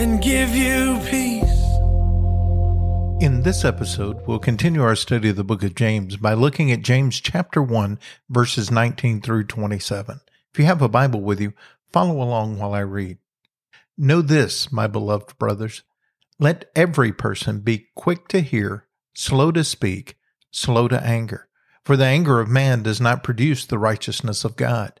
and give you peace. In this episode, we'll continue our study of the book of James by looking at James chapter 1, verses 19 through 27. If you have a Bible with you, follow along while I read. Know this, my beloved brothers, let every person be quick to hear, slow to speak, slow to anger. For the anger of man does not produce the righteousness of God.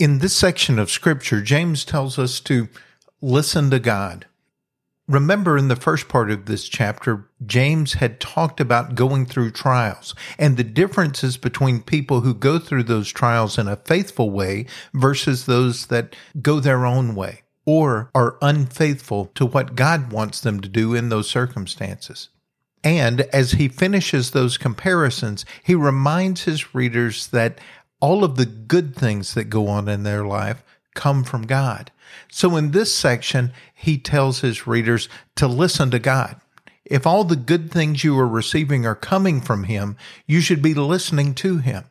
In this section of Scripture, James tells us to listen to God. Remember in the first part of this chapter, James had talked about going through trials and the differences between people who go through those trials in a faithful way versus those that go their own way or are unfaithful to what God wants them to do in those circumstances. And as he finishes those comparisons, he reminds his readers that all of the good things that go on in their life come from God. So in this section, he tells his readers to listen to God. If all the good things you are receiving are coming from Him, you should be listening to Him.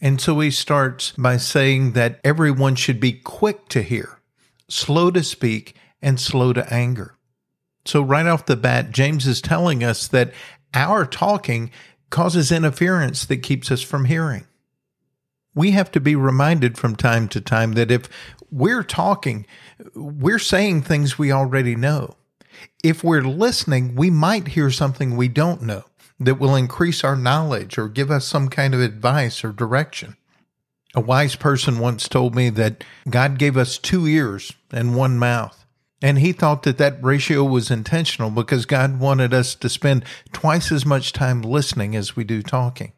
And so he starts by saying that everyone should be quick to hear, slow to speak, and slow to anger. So right off the bat, James is telling us that our talking causes interference that keeps us from hearing. We have to be reminded from time to time that if we're talking, we're saying things we already know. If we're listening, we might hear something we don't know that will increase our knowledge or give us some kind of advice or direction. A wise person once told me that God gave us 2 ears and 1 mouth, and he thought that ratio was intentional because God wanted us to spend twice as much time listening as we do talking.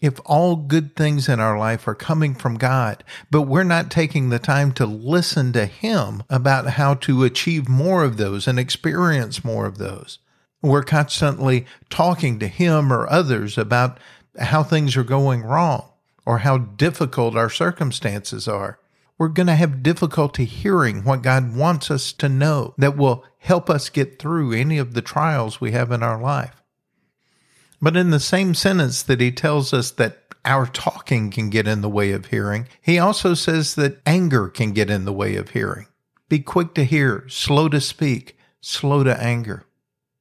If all good things in our life are coming from God, but we're not taking the time to listen to Him about how to achieve more of those and experience more of those, we're constantly talking to Him or others about how things are going wrong or how difficult our circumstances are, we're going to have difficulty hearing what God wants us to know that will help us get through any of the trials we have in our life. But in the same sentence that he tells us that our talking can get in the way of hearing, he also says that anger can get in the way of hearing. Be quick to hear, slow to speak, slow to anger.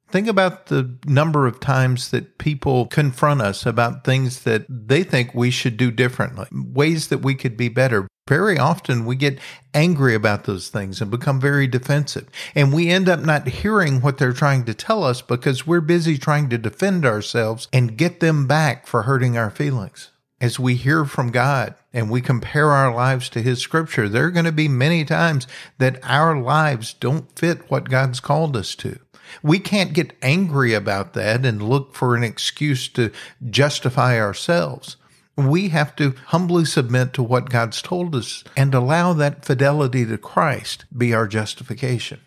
Think about the number of times that people confront us about things that they think we should do differently, ways that we could be better. Very often we get angry about those things and become very defensive, and we end up not hearing what they're trying to tell us because we're busy trying to defend ourselves and get them back for hurting our feelings. As we hear from God and we compare our lives to His Scripture, there are going to be many times that our lives don't fit what God's called us to. We can't get angry about that and look for an excuse to justify ourselves. We have to humbly submit to what God's told us and allow that fidelity to Christ be our justification.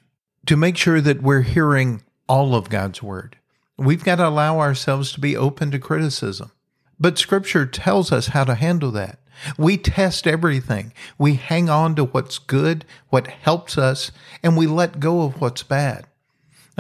To make sure that we're hearing all of God's Word, we've got to allow ourselves to be open to criticism. But Scripture tells us how to handle that. We test everything. We hang on to what's good, what helps us, and we let go of what's bad.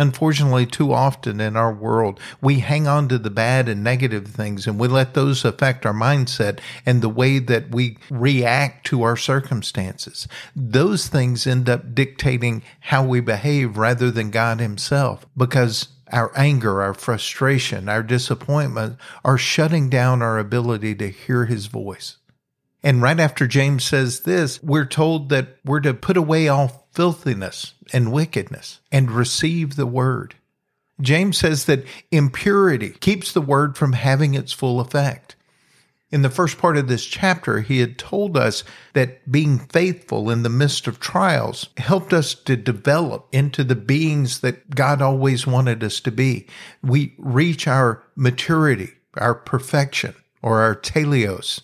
Unfortunately, too often in our world, we hang on to the bad and negative things, and we let those affect our mindset and the way that we react to our circumstances. Those things end up dictating how we behave rather than God Himself, because our anger, our frustration, our disappointment are shutting down our ability to hear His voice. And right after James says this, we're told that we're to put away all filthiness and wickedness and receive the word. James says that impurity keeps the word from having its full effect. In the first part of this chapter, he had told us that being faithful in the midst of trials helped us to develop into the beings that God always wanted us to be. We reach our maturity, our perfection, or our teleos,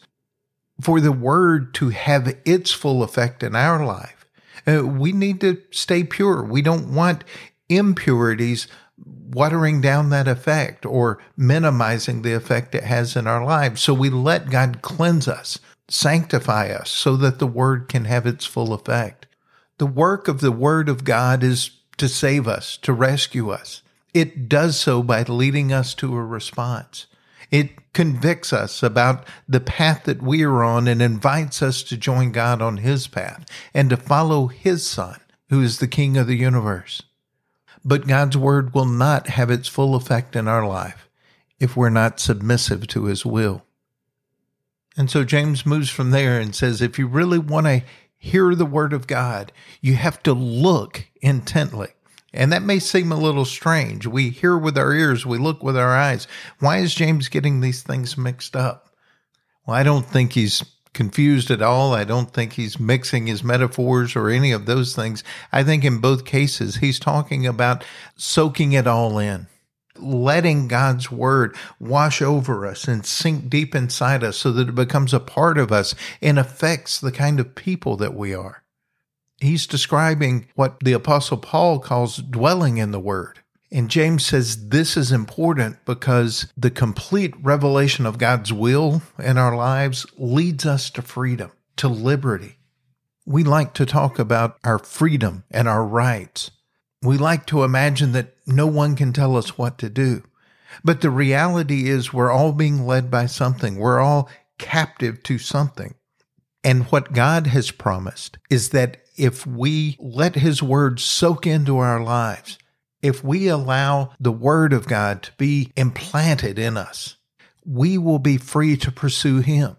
for the word to have its full effect in our life. We need to stay pure. We don't want impurities watering down that effect or minimizing the effect it has in our lives. So we let God cleanse us, sanctify us, so that the word can have its full effect. The work of the word of God is to save us, to rescue us. It does so by leading us to a response. It convicts us about the path that we are on and invites us to join God on His path and to follow His Son, who is the King of the universe. But God's word will not have its full effect in our life if we're not submissive to His will. And so James moves from there and says, if you really want to hear the word of God, you have to look intently. And that may seem a little strange. We hear with our ears, we look with our eyes. Why is James getting these things mixed up? Well, I don't think he's confused at all. I don't think he's mixing his metaphors or any of those things. I think in both cases, he's talking about soaking it all in, letting God's word wash over us and sink deep inside us so that it becomes a part of us and affects the kind of people that we are. He's describing what the Apostle Paul calls dwelling in the Word. And James says this is important because the complete revelation of God's will in our lives leads us to freedom, to liberty. We like to talk about our freedom and our rights. We like to imagine that no one can tell us what to do. But the reality is we're all being led by something. We're all captive to something. And what God has promised is that if we let His word soak into our lives, if we allow the word of God to be implanted in us, we will be free to pursue Him.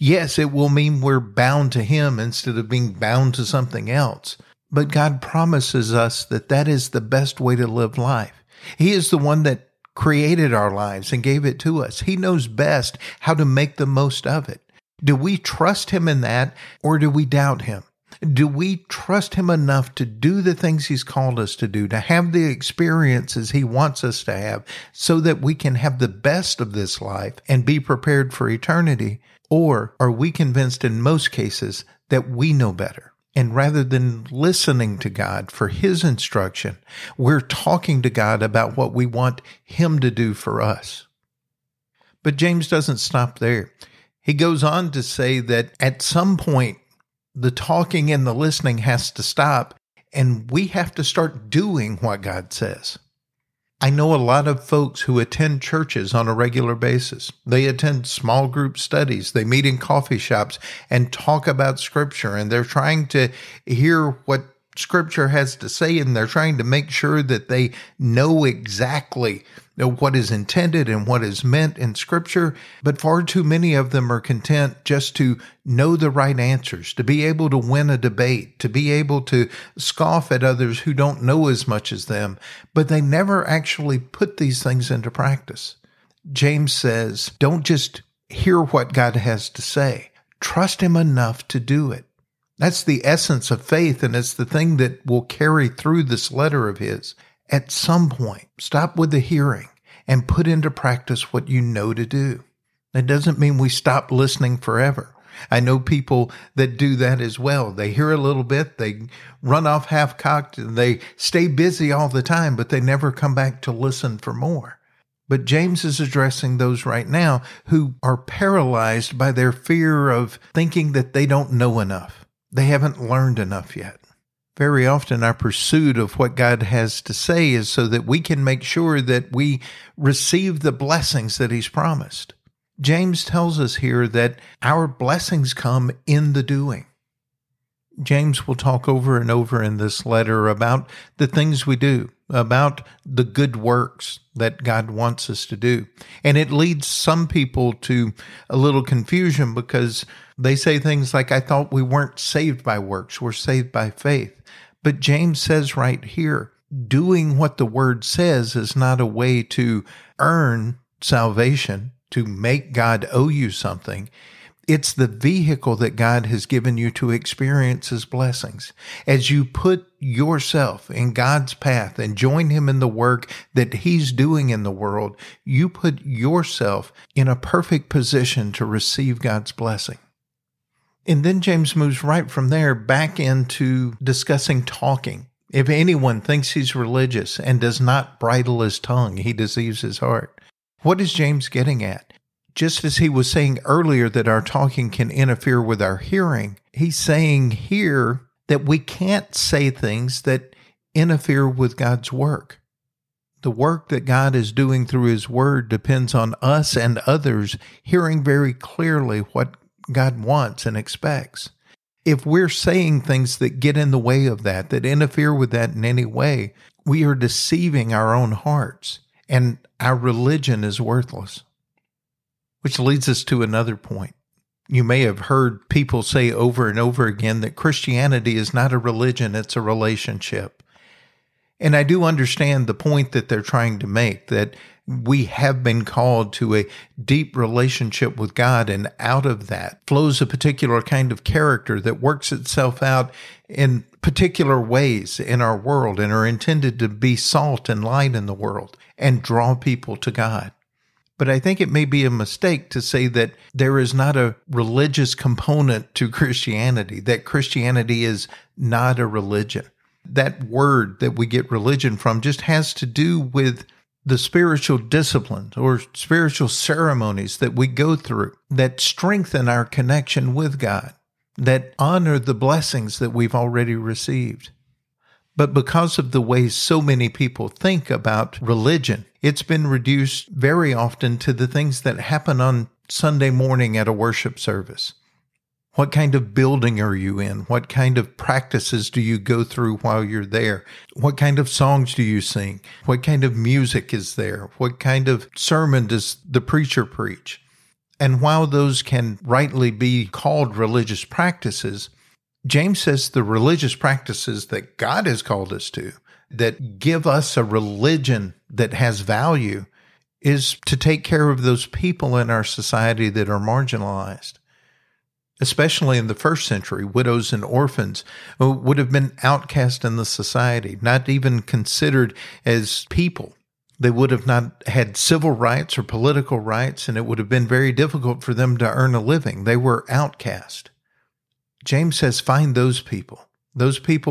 Yes, it will mean we're bound to Him instead of being bound to something else. But God promises us that that is the best way to live life. He is the one that created our lives and gave it to us. He knows best how to make the most of it. Do we trust Him in that, or do we doubt Him? Do we trust Him enough to do the things He's called us to do, to have the experiences He wants us to have so that we can have the best of this life and be prepared for eternity? Or are we convinced in most cases that we know better? And rather than listening to God for His instruction, we're talking to God about what we want Him to do for us. But James doesn't stop there. He goes on to say that at some point, the talking and the listening has to stop, and we have to start doing what God says. I know a lot of folks who attend churches on a regular basis. They attend small group studies. They meet in coffee shops and talk about Scripture, and they're trying to hear what Scripture has to say, and they're trying to make sure that they know exactly what is intended and what is meant in Scripture, but far too many of them are content just to know the right answers, to be able to win a debate, to be able to scoff at others who don't know as much as them, but they never actually put these things into practice. James says, don't just hear what God has to say. Trust Him enough to do it. That's the essence of faith, and it's the thing that will carry through this letter of his. At some point, stop with the hearing and put into practice what you know to do. That doesn't mean we stop listening forever. I know people that do that as well. They hear a little bit, they run off half-cocked, and they stay busy all the time, but they never come back to listen for more. But James is addressing those right now who are paralyzed by their fear of thinking that they don't know enough. They haven't learned enough yet. very often our pursuit of what God has to say is so that we can make sure that we receive the blessings that He's promised. James tells us here that our blessings come in the doing. James will talk over and over in this letter about the things we do, about the good works that God wants us to do. And it leads some people to a little confusion because they say things like, I thought we weren't saved by works, we're saved by faith. But James says right here, doing what the Word says is not a way to earn salvation, to make God owe you something. It's the vehicle that God has given you to experience His blessings. As you put yourself in God's path and join Him in the work that He's doing in the world, you put yourself in a perfect position to receive God's blessing. And then James moves right from there back into discussing talking. If anyone thinks he's religious and does not bridle his tongue, he deceives his heart. What is James getting at? Just as he was saying earlier that our talking can interfere with our hearing, he's saying here that we can't say things that interfere with God's work. The work that God is doing through His Word depends on us and others hearing very clearly what God wants and expects. If we're saying things that get in the way of that interfere with that in any way, we are deceiving our own hearts, and our religion is worthless. Which leads us to another point. You may have heard people say over and over again that Christianity is not a religion, it's a relationship. And I do understand the point that they're trying to make, that we have been called to a deep relationship with God, and out of that flows a particular kind of character that works itself out in particular ways in our world and are intended to be salt and light in the world and draw people to God. But I think it may be a mistake to say that there is not a religious component to Christianity, that Christianity is not a religion. That word that we get religion from just has to do with the spiritual disciplines or spiritual ceremonies that we go through that strengthen our connection with God, that honor the blessings that we've already received. But because of the way so many people think about religion, it's been reduced very often to the things that happen on Sunday morning at a worship service. What kind of building are you in? What kind of practices do you go through while you're there? What kind of songs do you sing? What kind of music is there? What kind of sermon does the preacher preach? And while those can rightly be called religious practices, James says the religious practices that God has called us to, that give us a religion that has value, is to take care of those people in our society that are marginalized. Especially in the first century, widows and orphans would have been outcast in the society, not even considered as people. They would have not had civil rights or political rights, and it would have been very difficult for them to earn a living. They were outcast. James says, find those people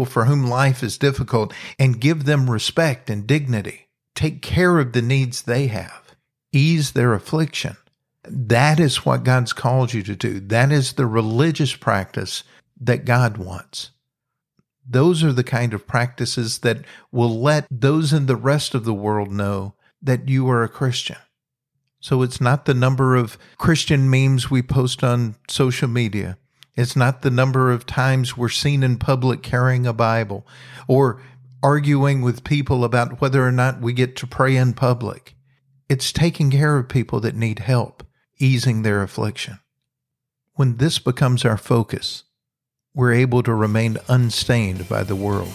for whom life is difficult, and give them respect and dignity. Take care of the needs they have. Ease their affliction. That is what God's called you to do. That is the religious practice that God wants. Those are the kind of practices that will let those in the rest of the world know that you are a Christian. So it's not the number of Christian memes we post on social media. It's not the number of times we're seen in public carrying a Bible or arguing with people about whether or not we get to pray in public. It's taking care of people that need help, easing their affliction. When this becomes our focus, we're able to remain unstained by the world.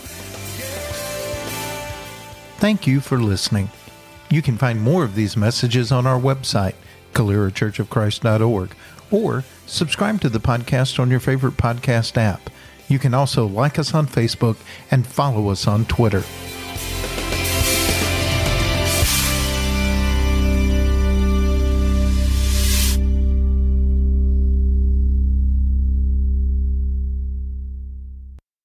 Thank you for listening. You can find more of these messages on our website, calerachurchofchrist.org, or subscribe to the podcast on your favorite podcast app. You can also like us on Facebook and follow us on Twitter.